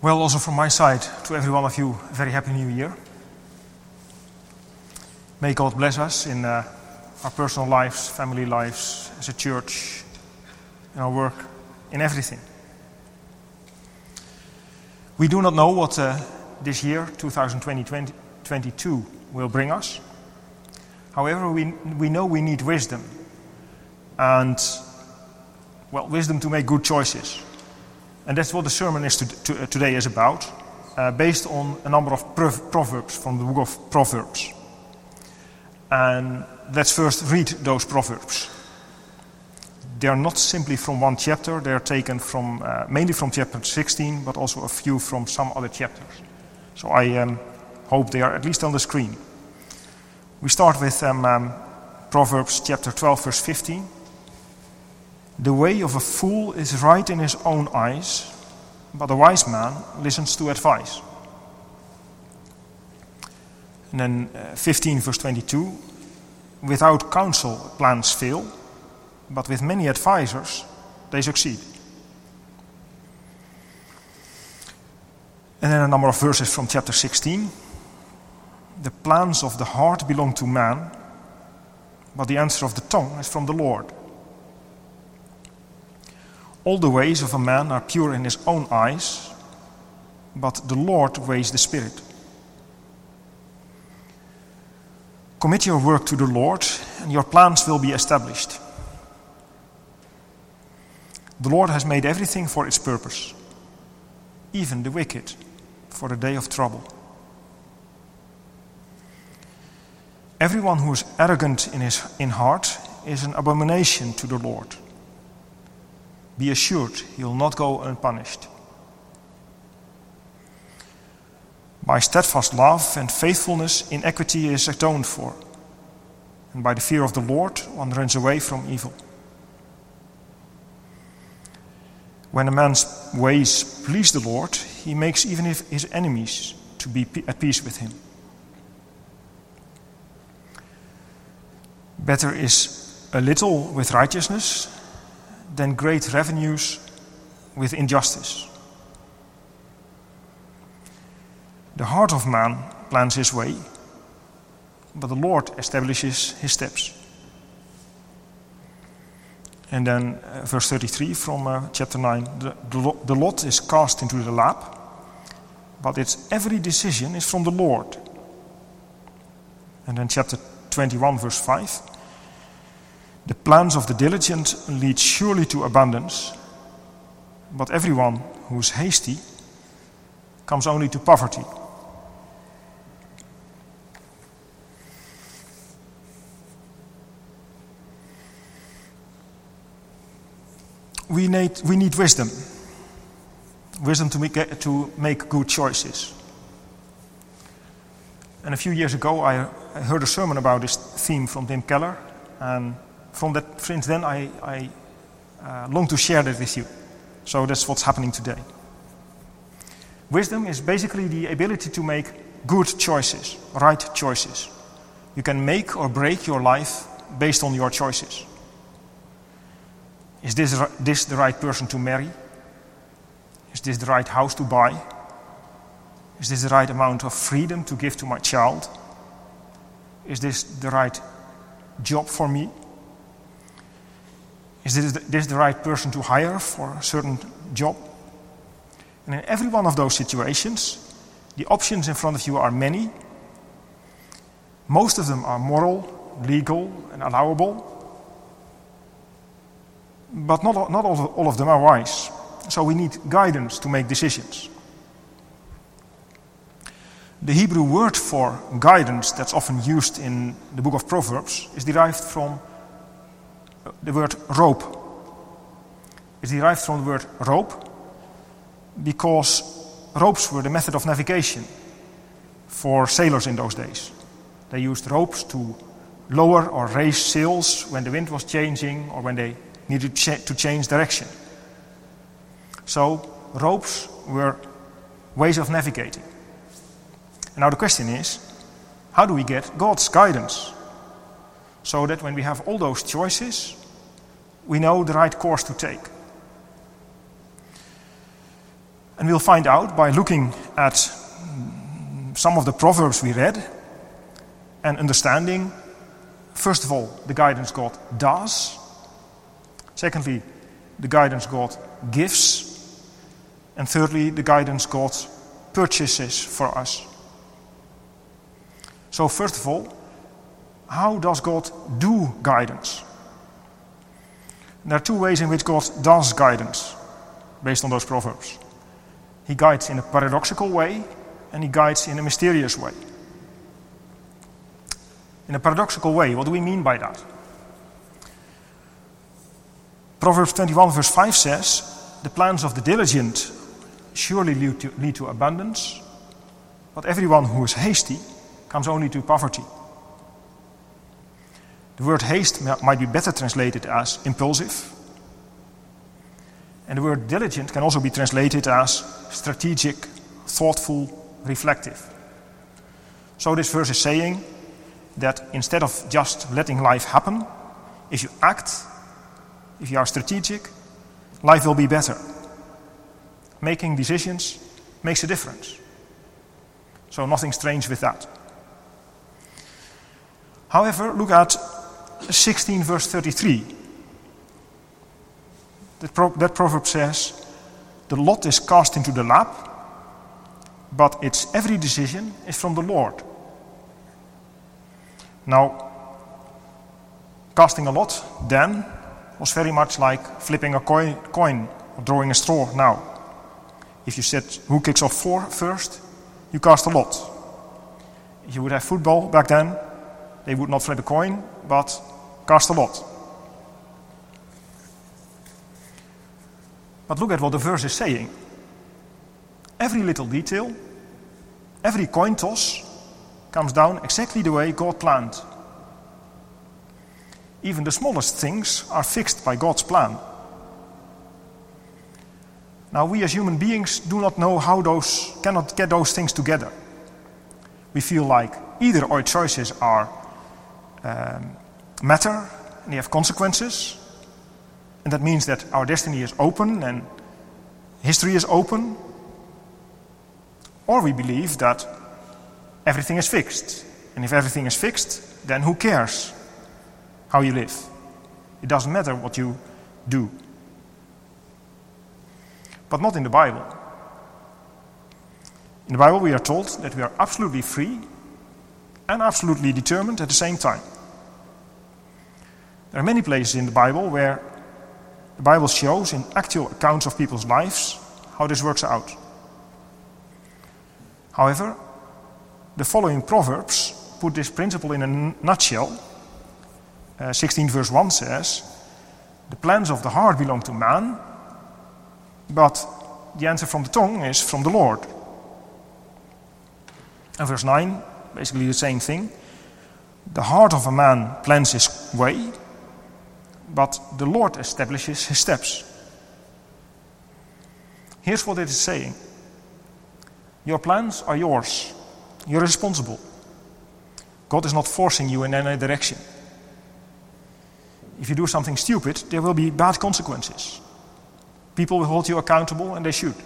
Well, also from my side, to every one of you, a very happy new year. May God bless us in our personal lives, family lives, as a church, in our work, in everything. We do not know what this year, 2022, will bring us. However, we know we need wisdom. And, well, wisdom to make good choices. And that's what the sermon is today is about, based on a number of proverbs from the book of Proverbs. And let's first read those proverbs. They are not simply from one chapter. They are taken from mainly from chapter 16, but also a few from some other chapters. So I hope they are at least on the screen. We start with Proverbs chapter 12, verse 15. The way of a fool is right in his own eyes, but a wise man listens to advice. And then 15 verse 22, without counsel plans fail, but with many advisors they succeed. And then a number of verses from chapter 16. The plans of the heart belong to man, but the answer of the tongue is from the Lord. All the ways of a man are pure in his own eyes, but the Lord weighs the spirit. Commit your work to the Lord, and your plans will be established. The Lord has made everything for its purpose, even the wicked, for the day of trouble. Everyone who is arrogant in heart is an abomination to the Lord. Be assured, he will not go unpunished. By steadfast love and faithfulness, iniquity is atoned for, and by the fear of the Lord, one runs away from evil. When a man's ways please the Lord, he makes even his enemies to be at peace with him. Better is a little with righteousness than great revenues with injustice. The heart of man plans his way, but the Lord establishes his steps. And then verse 33 from chapter 9, the lot is cast into the lap, but its every decision is from the Lord. And then chapter 21 verse 5, the plans of the diligent lead surely to abundance, but everyone who is hasty comes only to poverty. We need wisdom to make good choices. And a few years ago, I heard a sermon about this theme from Tim Keller, and since then, I long to share that with you. So that's what's happening today. Wisdom is basically the ability to make good choices, right choices. You can make or break your life based on your choices. Is this the right person to marry? Is this the right house to buy? Is this the right amount of freedom to give to my child? Is this the right job for me? Is this the right person to hire for a certain job? And in every one of those situations, the options in front of you are many. Most of them are moral, legal, and allowable. But not all of them are wise. So we need guidance to make decisions. The Hebrew word for guidance that's often used in the book of Proverbs is derived from the word rope. It's derived from the word rope because ropes were the method of navigation for sailors in those days. They used ropes to lower or raise sails when the wind was changing or when they needed to change direction. So ropes were ways of navigating. And now the question is, how do we get God's guidance? So that when we have all those choices, we know the right course to take. And we'll find out by looking at some of the proverbs we read and understanding, first of all, the guidance God does. Secondly, the guidance God gives. And thirdly, the guidance God purchases for us. So first of all, how does God do guidance? There are two ways in which God does guidance, based on those proverbs. He guides in a paradoxical way, and he guides in a mysterious way. In a paradoxical way, what do we mean by that? Proverbs 21 verse 5 says, "The plans of the diligent surely lead to abundance, but everyone who is hasty comes only to poverty." The word haste might be better translated as impulsive. And the word diligent can also be translated as strategic, thoughtful, reflective. So this verse is saying that instead of just letting life happen, if you act, if you are strategic, life will be better. Making decisions makes a difference. So nothing strange with that. However, look at 16 verse 33. That proverb says, "The lot is cast into the lap, but its every decision is from the Lord." Now, casting a lot then was very much like flipping a coin or drawing a straw now. If you said who kicks off first, you cast a lot. If you would have football back then, they would not flip a coin, but cast a lot. But look at what the verse is saying. Every little detail, every coin toss comes down exactly the way God planned. Even the smallest things are fixed by God's plan. Now, we as human beings do not know cannot get those things together. We feel like either our choices matter and they have consequences, and that means that our destiny is open and history is open, or we believe that everything is fixed, and if everything is fixed, then who cares how you live? It doesn't matter what you do. But not in the Bible. In the Bible we are told that we are absolutely free and absolutely determined at the same time. There are many places in the Bible where the Bible shows in actual accounts of people's lives how this works out. However, the following proverbs put this principle in a nutshell. 16 verse 1 says, "The plans of the heart belong to man, but the answer from the tongue is from the Lord." And verse 9, basically the same thing. "The heart of a man plans his way, but the Lord establishes his steps." Here's what it is saying. Your plans are yours. You're responsible. God is not forcing you in any direction. If you do something stupid, there will be bad consequences. People will hold you accountable, and they should.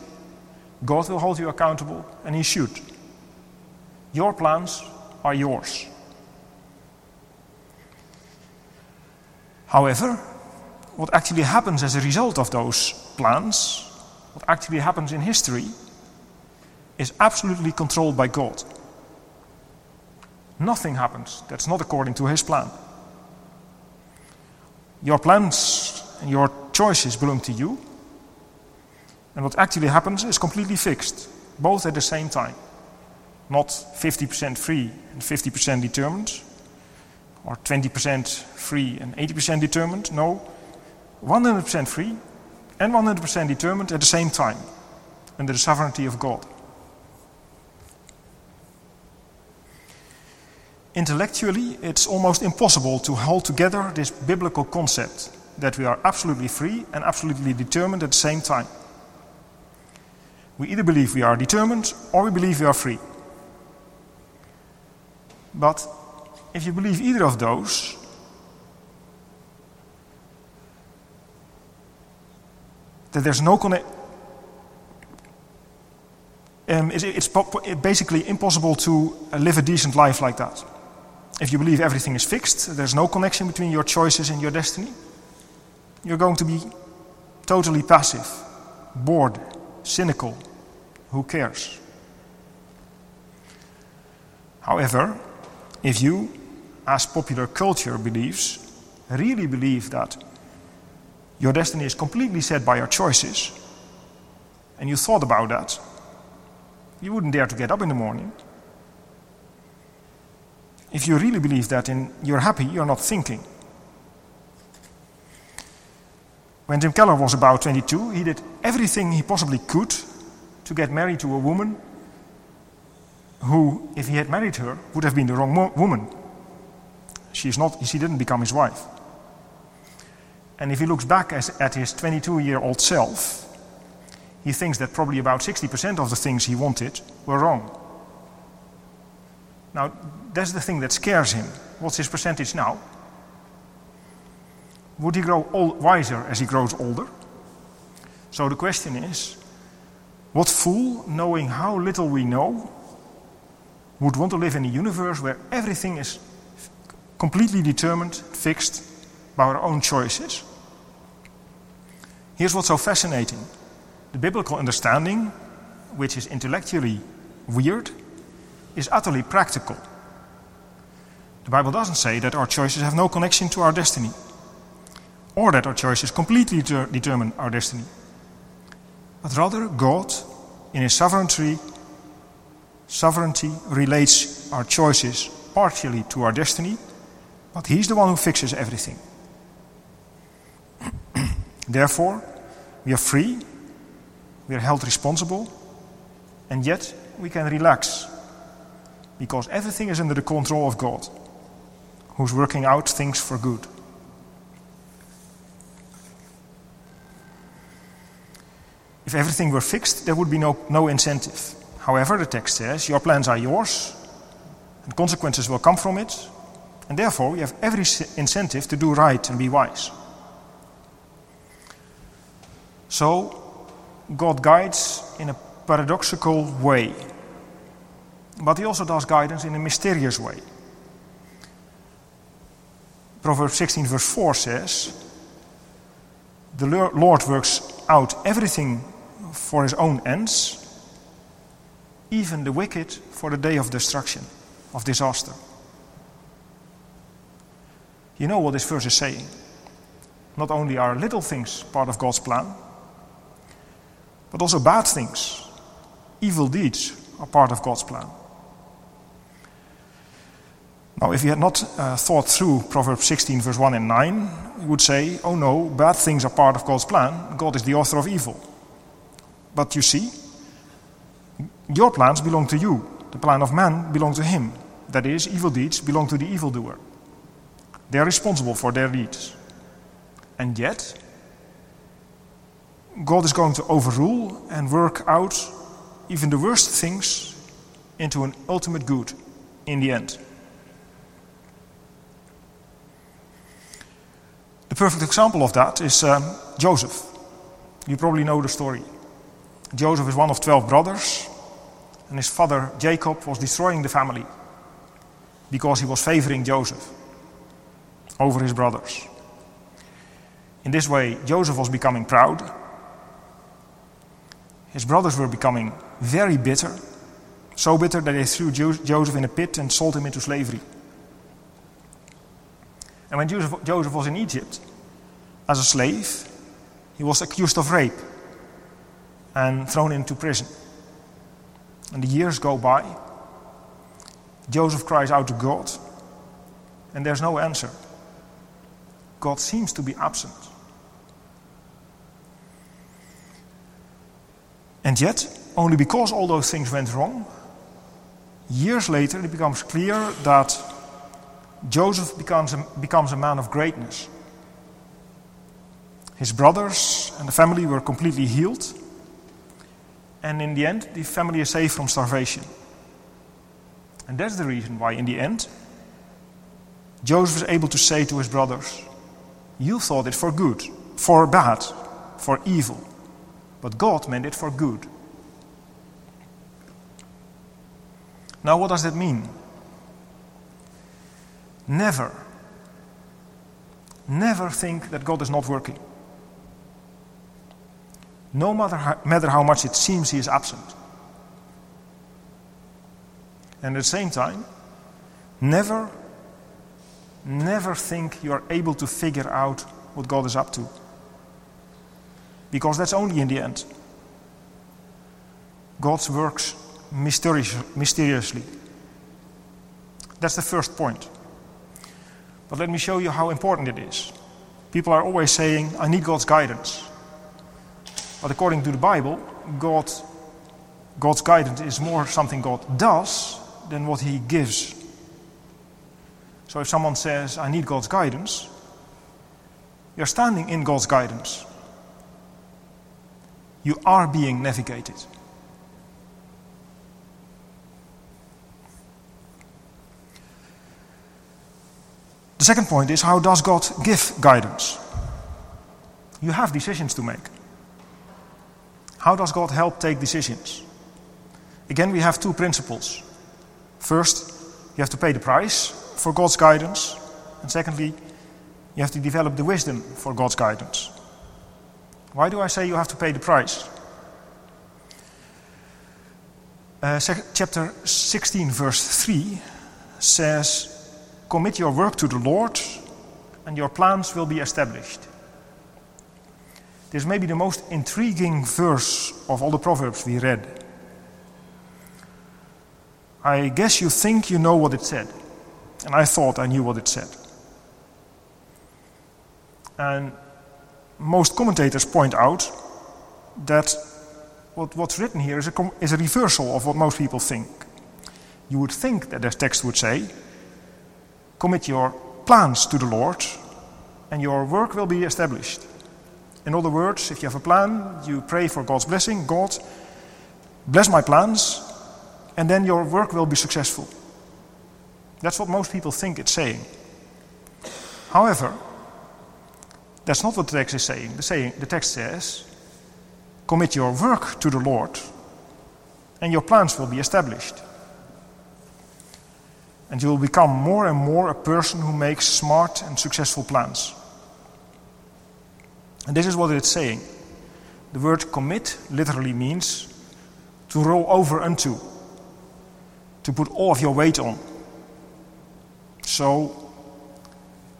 God will hold you accountable, and he should. Your plans are yours. However, what actually happens as a result of those plans, what actually happens in history, is absolutely controlled by God. Nothing happens that's not according to his plan. Your plans and your choices belong to you. And what actually happens is completely fixed, both at the same time. Not 50% free and 50% determined, or 20% free and 80% determined. No, 100% free and 100% determined at the same time, under the sovereignty of God. Intellectually, it's almost impossible to hold together this biblical concept that we are absolutely free and absolutely determined at the same time. We either believe we are determined or we believe we are free. But if you believe either of those, that there's no it's basically impossible to live a decent life like that. If you believe everything is fixed, there's no connection between your choices and your destiny, you're going to be totally passive, bored, cynical. Who cares? However, if you, as popular culture believes, really believe that your destiny is completely set by your choices, and you thought about that, you wouldn't dare to get up in the morning. If you really believe that and you're happy, you're not thinking. When Tim Keller was about 22, he did everything he possibly could to get married to a woman who, if he had married her, would have been the wrong woman. She didn't become his wife. And if he looks back at his 22-year-old self, he thinks that probably about 60% of the things he wanted were wrong. Now, that's the thing that scares him. What's his percentage now? Would he grow wiser as he grows older? So the question is, what fool, knowing how little we know, would want to live in a universe where everything is completely determined, fixed by our own choices? Here's what's so fascinating. The biblical understanding, which is intellectually weird, is utterly practical. The Bible doesn't say that our choices have no connection to our destiny, or that our choices completely determine our destiny. But rather, God, in His sovereignty relates our choices partially to our destiny, but He's the one who fixes everything. Therefore, we are free, we are held responsible, and yet we can relax, because everything is under the control of God, who's working out things for good. If everything were fixed, there would be no incentive. However, the text says, your plans are yours, and consequences will come from it, and therefore we have every incentive to do right and be wise. So, God guides in a paradoxical way, but He also does guidance in a mysterious way. Proverbs 16 verse 4 says, the Lord works out everything for His own ends, even the wicked for the day of destruction, of disaster. You know what this verse is saying. Not only are little things part of God's plan, but also bad things, evil deeds, are part of God's plan. Now, if you had not thought through Proverbs 16 verse 1 and 9, you would say, oh no, bad things are part of God's plan. God is the author of evil. But you see, your plans belong to you. The plan of man belongs to him. That is, evil deeds belong to the evildoer. They are responsible for their deeds. And yet, God is going to overrule and work out even the worst things into an ultimate good in the end. The perfect example of that is Joseph. You probably know the story. Joseph is one of 12 brothers, and his father Jacob was destroying the family because he was favoring Joseph over his brothers. In this way, Joseph was becoming proud. His brothers were becoming very bitter, so bitter that they threw Joseph in a pit and sold him into slavery. And when Joseph was in Egypt as a slave, he was accused of rape and thrown into prison. And the years go by. Joseph cries out to God, and there's no answer. God seems to be absent. And yet, only because all those things went wrong, years later it becomes clear that Joseph becomes a man of greatness. His brothers and the family were completely healed, and in the end the family is saved from starvation. And that's the reason why in the end Joseph is able to say to his brothers, you thought it for good, for bad, for evil, but God meant it for good. Now, what does that mean? Never think that God is not working. No matter how much it seems He is absent. And at the same time, never think you are able to figure out what God is up to. Because that's only in the end. God works mysteriously. That's the first point. But let me show you how important it is. People are always saying, I need God's guidance. But according to the Bible, God's guidance is more something God does than what He gives. So if someone says, I need God's guidance, you're standing in God's guidance. You are being navigated. The second point is, how does God give guidance? You have decisions to make. How does God help take decisions? Again, we have two principles. First, you have to pay the price for God's guidance. And secondly, you have to develop the wisdom for God's guidance. Why do I say you have to pay the price? Chapter 16, verse 3 says, commit your work to the Lord, and your plans will be established. This may be the most intriguing verse of all the Proverbs we read. I guess you think you know what it said. And I thought I knew what it said. And most commentators point out that what's written here is a reversal of what most people think. You would think that this text would say, commit your plans to the Lord, and your work will be established. In other words, if you have a plan, you pray for God's blessing. God, bless my plans, and then your work will be successful. That's what most people think it's saying. However, that's not what the text is saying. The text says, commit your work to the Lord, and your plans will be established. And you will become more and more a person who makes smart and successful plans. And this is what it's saying. The word commit literally means to roll over unto, to put all of your weight on. So,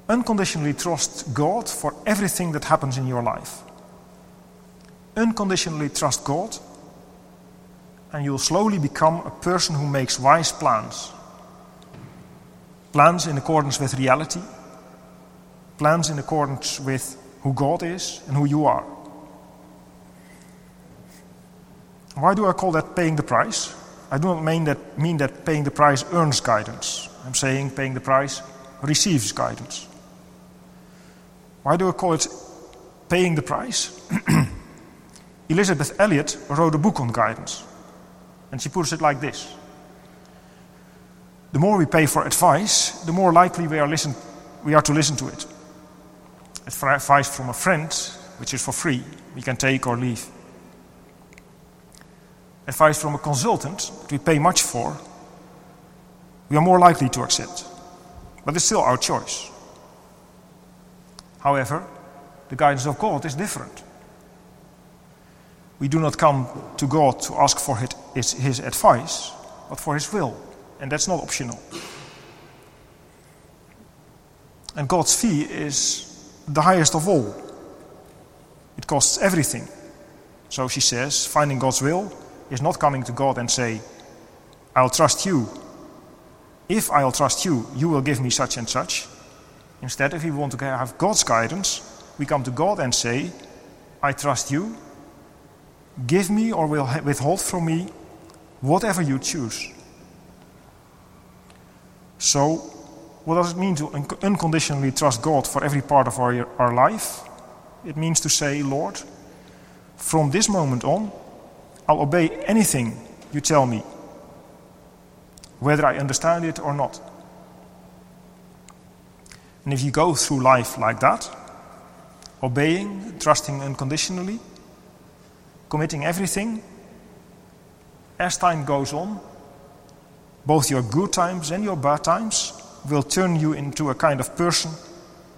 unconditionally trust God for everything that happens in your life. Unconditionally trust God, and you'll slowly become a person who makes wise plans. Plans in accordance with reality. Plans in accordance with who God is and who you are. Why do I call that paying the price? I do not mean that paying the price earns guidance. I'm saying paying the price receives guidance. Why do I call it paying the price? Elizabeth Elliot wrote a book on guidance. And she puts it like this. The more we pay for advice, the more likely we are to listen to it. Advice from a friend, which is for free, we can take or leave. Advice from a consultant, that we pay much for, we are more likely to accept. But it's still our choice. However, the guidance of God is different. We do not come to God to ask for His advice, but for His will. And that's not optional. And God's fee is the highest of all. It costs everything. So she says, finding God's will is not coming to God and say, I'll trust you. If I'll trust you, you will give me such and such. Instead, if we want to have God's guidance, we come to God and say, I trust you. Give me or will withhold from me whatever you choose. So, what does it mean to unconditionally trust God for every part of our life? It means to say, Lord, from this moment on, I'll obey anything you tell me, whether I understand it or not. And if you go through life like that, obeying, trusting unconditionally, committing everything, as time goes on, both your good times and your bad times will turn you into a kind of person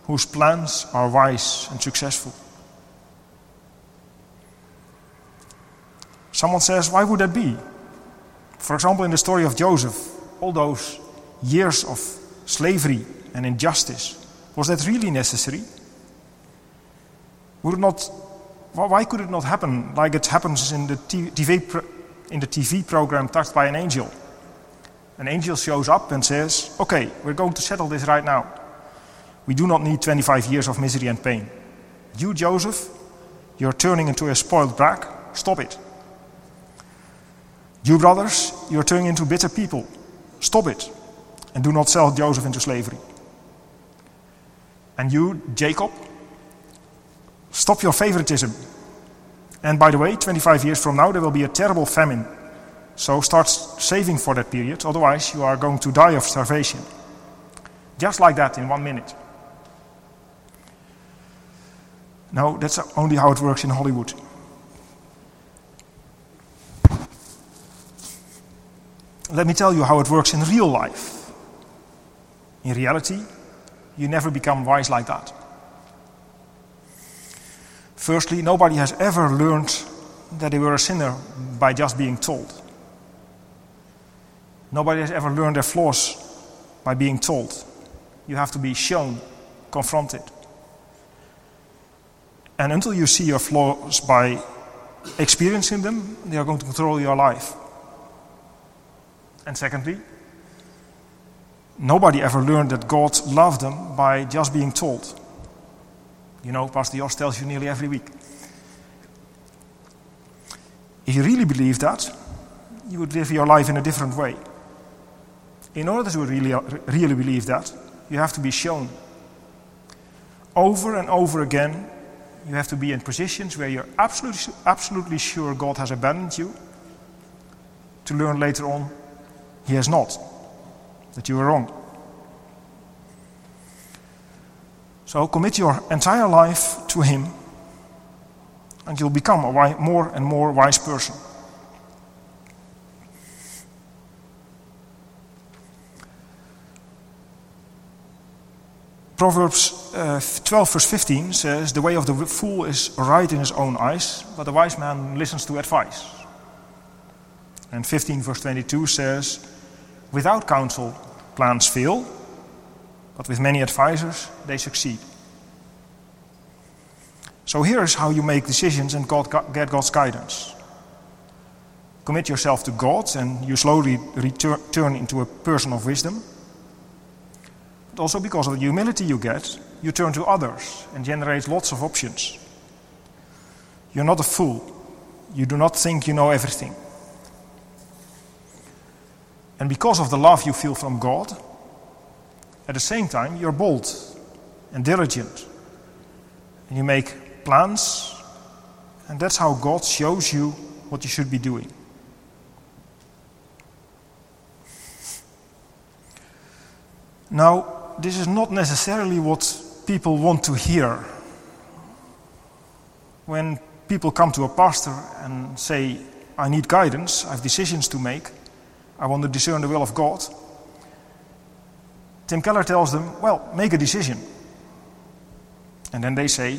whose plans are wise and successful. Someone says, why would that be? For example, in the story of Joseph, all those years of slavery and injustice, was that really necessary? Why could it not happen like it happens in the TV program Touched by an Angel? An angel shows up and says, okay, we're going to settle this right now. We do not need 25 years of misery and pain. You, Joseph, you're turning into a spoiled brat. Stop it. You, brothers, you're turning into bitter people. Stop it. And do not sell Joseph into slavery. And you, Jacob, stop your favoritism. And by the way, 25 years from now, there will be a terrible famine. So start saving for that period, otherwise you are going to die of starvation. Just like that, in 1 minute. No, that's only how it works in Hollywood. Let me tell you how it works in real life. In reality, you never become wise like that. Firstly, nobody has ever learned that they were a sinner by just being told. Nobody has ever learned their flaws by being told. You have to be shown, confronted. And until you see your flaws by experiencing them, they are going to control your life. And secondly, nobody ever learned that God loved them by just being told. You know, Pastor Jos tells you nearly every week. If you really believe that, you would live your life in a different way. In order to really believe that, you have to be shown. Over and over again, you have to be in positions where you're absolutely sure God has abandoned you, to learn later on He has not, that you were wrong. So commit your entire life to Him, and you'll become a more and more wise person. Proverbs 12 verse 15 says, the way of the fool is right in his own eyes, but the wise man listens to advice. And 15 verse 22 says, without counsel plans fail, but with many advisors they succeed. So here is how you make decisions and get God's guidance. Commit yourself to God and you slowly turn into a person of wisdom. But also because of the humility you get, you turn to others and generate lots of options. You're not a fool. You do not think you know everything. And because of the love you feel from God, at the same time you're bold and diligent. And you make plans, and that's how God shows you what you should be doing. Now, this is not necessarily what people want to hear. When people come to a pastor and say, I need guidance, I have decisions to make, I want to discern the will of God, Tim Keller tells them, well, make a decision. And then they say,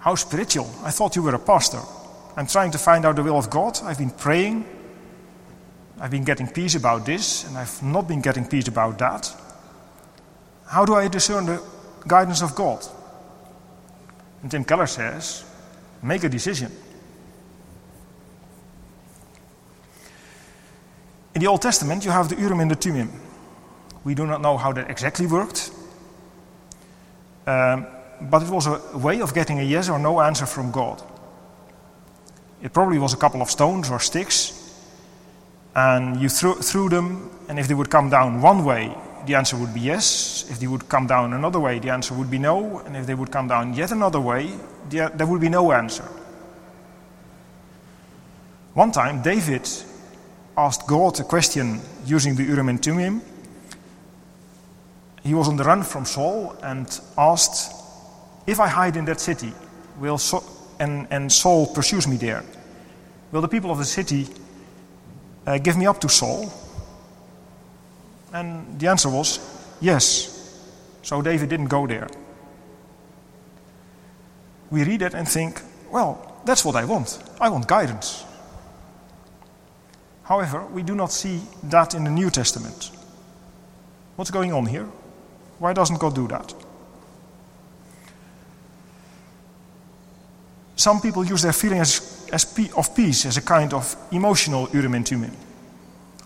how spiritual, I thought you were a pastor. I'm trying to find out the will of God, I've been praying, I've been getting peace about this, and I've not been getting peace about that. How do I discern the guidance of God? And Tim Keller says, make a decision. In the Old Testament, you have the Urim and the Thummim. We do not know how that exactly worked. But it was a way of getting a yes or no answer from God. It probably was a couple of stones or sticks. And you threw them, and if they would come down one way, the answer would be yes. If they would come down another way, the answer would be no. And if they would come down yet another way, there would be no answer. One time, David asked God a question using the Urim and Thummim. He was on the run from Saul and asked, if I hide in that city, and Saul pursues me there, will the people of the city give me up to Saul? And the answer was yes. So David didn't go there. We read it and think, well, that's what I want. I want guidance. However, we do not see that in the New Testament. What's going on here? Why doesn't God do that? Some people use their feeling of peace as a kind of emotional Urim and Thummim.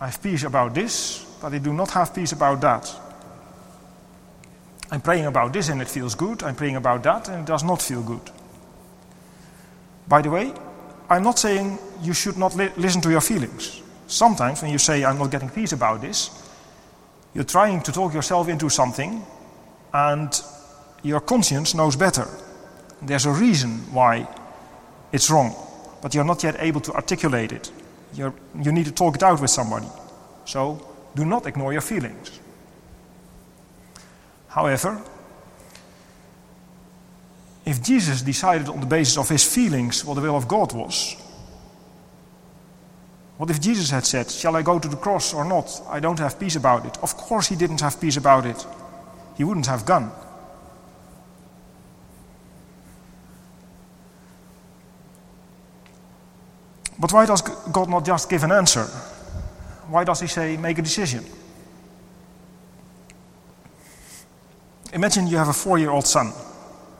I have peace about this, but I do not have peace about that. I'm praying about this and it feels good. I'm praying about that and it does not feel good. By the way, I'm not saying you should not listen to your feelings. Sometimes when you say, I'm not getting peace about this, you're trying to talk yourself into something and your conscience knows better. There's a reason why it's wrong, but you're not yet able to articulate it. You need to talk it out with somebody. So do not ignore your feelings. However, if Jesus decided on the basis of his feelings what the will of God was, what if Jesus had said, shall I go to the cross or not? I don't have peace about it. Of course he didn't have peace about it. He wouldn't have gone. But why does God not just give an answer? Why does he say, make a decision? Imagine you have a 4-year-old son.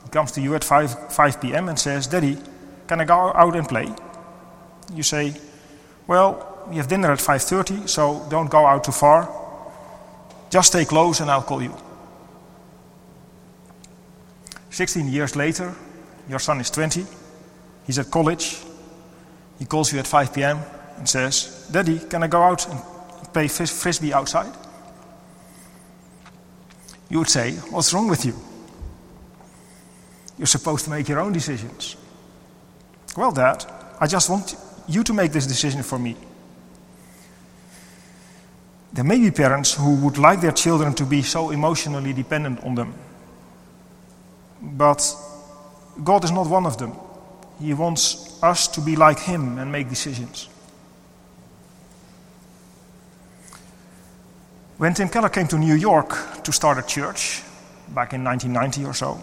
He comes to you at 5 p.m. and says, Daddy, can I go out and play? You say, well, we have dinner at 5:30, so don't go out too far. Just stay close and I'll call you. 16 years later, your son is 20. He's at college. He calls you at 5 p.m. and says, Daddy, can I go out and play frisbee outside? You would say, what's wrong with you? You're supposed to make your own decisions. Well, Dad, I just want you to make this decision for me. There may be parents who would like their children to be so emotionally dependent on them. But God is not one of them. He wants us to be like him and make decisions. When Tim Keller came to New York to start a church, back in 1990 or so,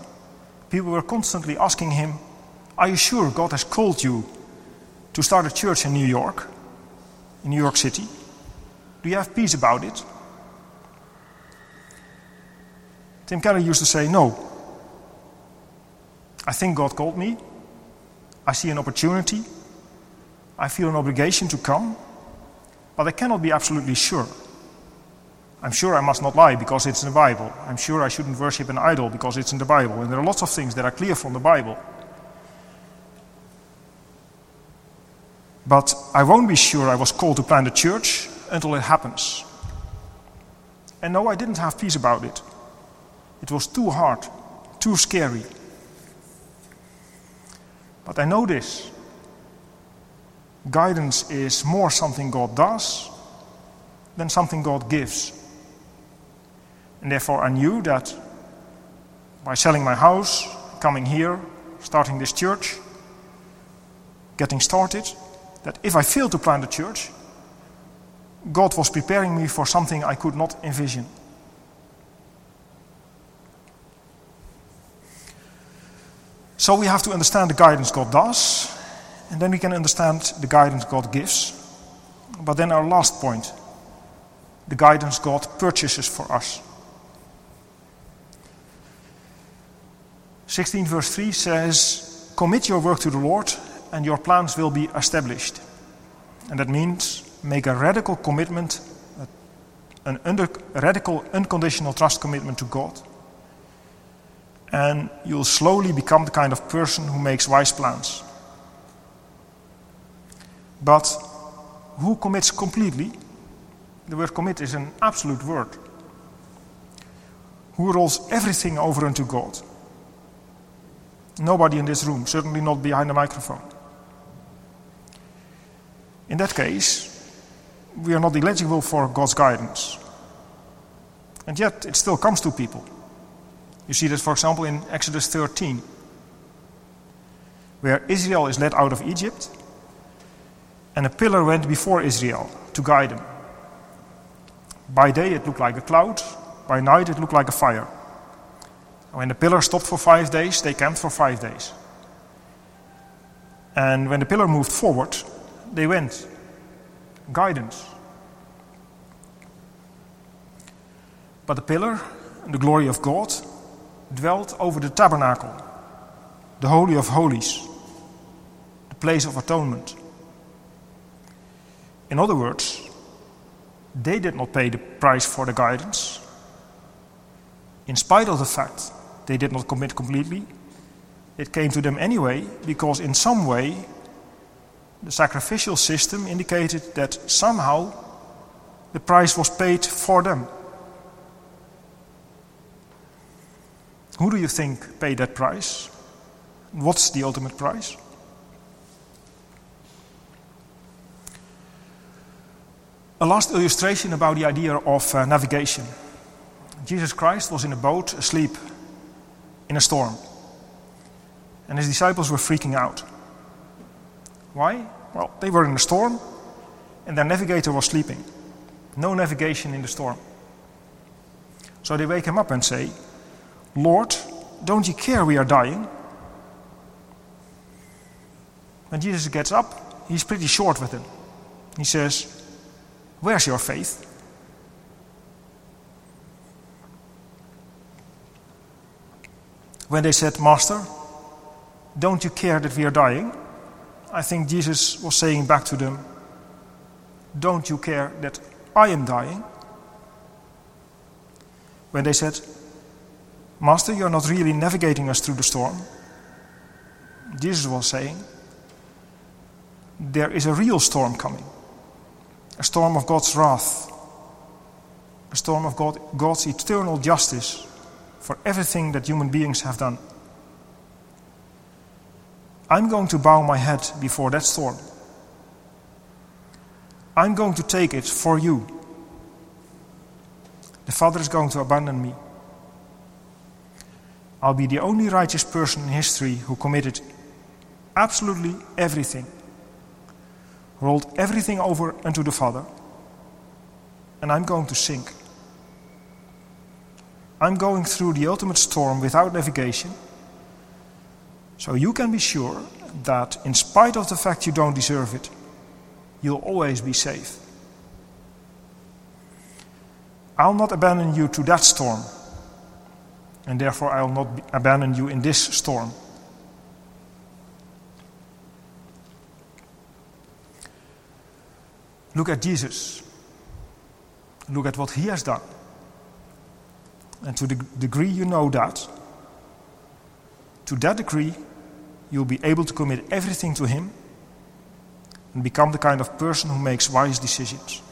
people were constantly asking him, are you sure God has called you to start a church in New York City? Do you have peace about it? Tim Keller used to say, no. I think God called me. I see an opportunity. I feel an obligation to come, but I cannot be absolutely sure. I'm sure I must not lie because it's in the Bible. I'm sure I shouldn't worship an idol because it's in the Bible. And there are lots of things that are clear from the Bible. But I won't be sure I was called to plant a church until it happens. And no, I didn't have peace about it. It was too hard, too scary. But I know this. Guidance is more something God does than something God gives. And therefore I knew that by selling my house, coming here, starting this church, getting started, that if I failed to plant a church, God was preparing me for something I could not envision. So we have to understand the guidance God does, and then we can understand the guidance God gives. But then our last point, the guidance God purchases for us. 16 verse 3 says, commit your work to the Lord and your plans will be established. And that means make a radical commitment, a radical unconditional trust commitment to God. And you'll slowly become the kind of person who makes wise plans. But who commits completely? The word commit is an absolute word. Who rolls everything over unto God? Nobody in this room, certainly not behind the microphone. In that case, we are not eligible for God's guidance. And yet, it still comes to people. You see this, for example, in Exodus 13, where Israel is led out of Egypt, and a pillar went before Israel to guide them. By day it looked like a cloud, by night it looked like a fire. When the pillar stopped for 5 days, they camped for 5 days. And when the pillar moved forward, they went. Guidance. But the pillar, the glory of God, dwelt over the tabernacle, the Holy of Holies, the place of atonement. In other words, they did not pay the price for the guidance. In spite of the fact they did not commit completely, it came to them anyway, because in some way the sacrificial system indicated that somehow the price was paid for them. Who do you think paid that price? What's the ultimate price? A last illustration about the idea of navigation. Jesus Christ was in a boat asleep in a storm, and his disciples were freaking out. Why? Well, they were in a storm and their navigator was sleeping. No navigation in the storm. So they wake him up and say, "Lord, don't you care we are dying?" When Jesus gets up, he's pretty short with him. He says, "Where's your faith?" When they said, "Master, don't you care that we are dying?" I think Jesus was saying back to them, "Don't you care that I am dying?" When they said, "Master, you're not really navigating us through the storm," Jesus was saying, there is a real storm coming, a storm of God's wrath, a storm of God's eternal justice for everything that human beings have done. I'm going to bow my head before that storm. I'm going to take it for you. The Father is going to abandon me. I'll be the only righteous person in history who committed absolutely everything, rolled everything over unto the Father, and I'm going to sink. I'm going through the ultimate storm without navigation, so you can be sure that in spite of the fact you don't deserve it, you'll always be safe. I'll not abandon you to that storm, and therefore I'll not abandon you in this storm." Look at Jesus. Look at what he has done. And to the degree you know that, to that degree, you'll be able to commit everything to him and become the kind of person who makes wise decisions.